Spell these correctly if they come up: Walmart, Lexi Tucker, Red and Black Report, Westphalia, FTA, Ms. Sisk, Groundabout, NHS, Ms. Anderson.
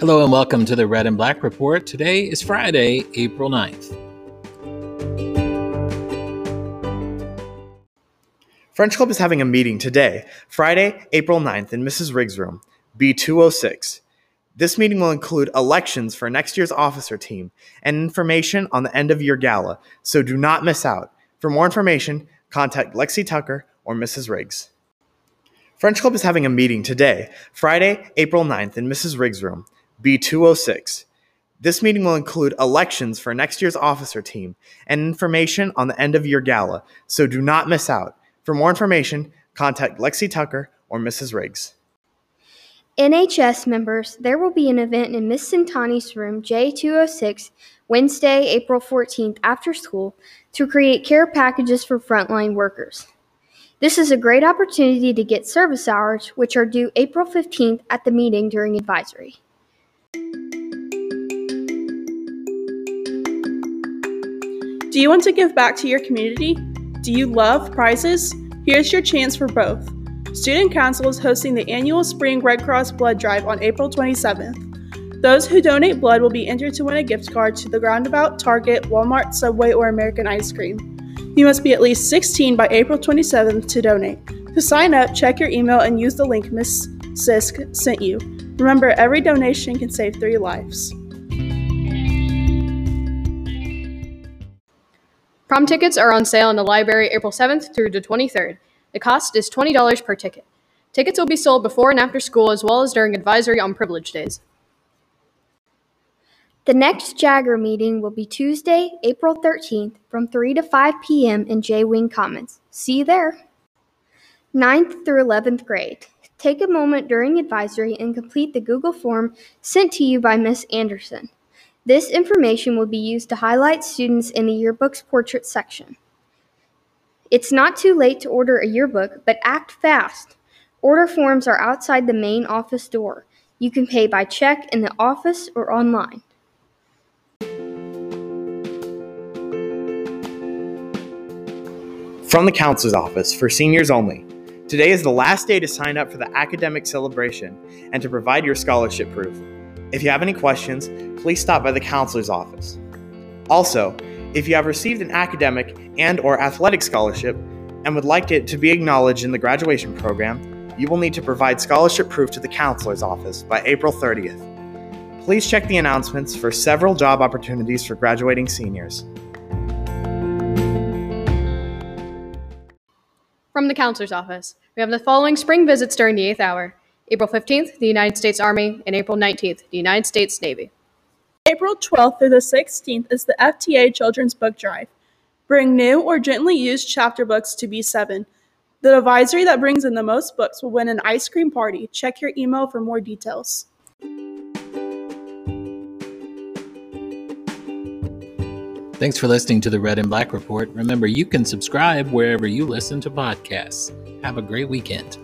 Hello and welcome to the Red and Black Report. Today is Friday, April 9th. French Club is having a meeting today, Friday, April 9th, in Mrs. Riggs' room, B206. This meeting will include elections for next year's officer team and information on the end-of-year gala, so do not miss out. For more information, contact Lexi Tucker or Mrs. Riggs. French Club is having a meeting today, Friday, April 9th, in Mrs. Riggs' room, B206. This meeting will include elections for next year's officer team and information on the end-of-year gala, so do not miss out. For more information, contact Lexi Tucker or Mrs. Riggs. NHS members, there will be an event in Ms. Santani's room, J206, Wednesday, April 14th, after school, to create care packages for frontline workers. This is a great opportunity to get service hours, which are due April 15th at the meeting during advisory. Do you want to give back to your community? Do you love prizes? Here's your chance for both. Student Council is hosting the annual Spring Red Cross Blood Drive on April 27th. Those who donate blood will be entered to win a gift card to the Groundabout, Target, Walmart, Subway, or American Ice Cream. You must be at least 16 by April 27th to donate. To sign up, check your email and use the link Ms. Sisk sent you. Remember, every donation can save 3 lives. Prom tickets are on sale in the library April 7th through the 23rd. The cost is $20 per ticket. Tickets will be sold before and after school as well as during advisory on privilege days. The next Jagger meeting will be Tuesday, April 13th from 3 to 5 p.m. in J Wing Commons. See you there. 9th through 11th grade. Take a moment during advisory and complete the Google form sent to you by Ms. Anderson. This information will be used to highlight students in the yearbook's portrait section. It's not too late to order a yearbook, but act fast. Order forms are outside the main office door. You can pay by check in the office or online. From the counselor's office for seniors only. Today is the last day to sign up for the academic celebration and to provide your scholarship proof. If you have any questions, please stop by the counselor's office. Also, if you have received an academic and or athletic scholarship and would like it to be acknowledged in the graduation program, you will need to provide scholarship proof to the counselor's office by April 30th. Please check the announcements for several job opportunities for graduating seniors. From the counselor's office, we have the following spring visits during the 8th hour. April 15th, the United States Army, and April 19th, the United States Navy. April 12th through the 16th is the FTA Children's Book Drive. Bring new or gently used chapter books to B7. The advisory that brings in the most books will win an ice cream party. Check your email for more details. Thanks for listening to the Red and Black Report. Remember, you can subscribe wherever you listen to podcasts. Have a great weekend.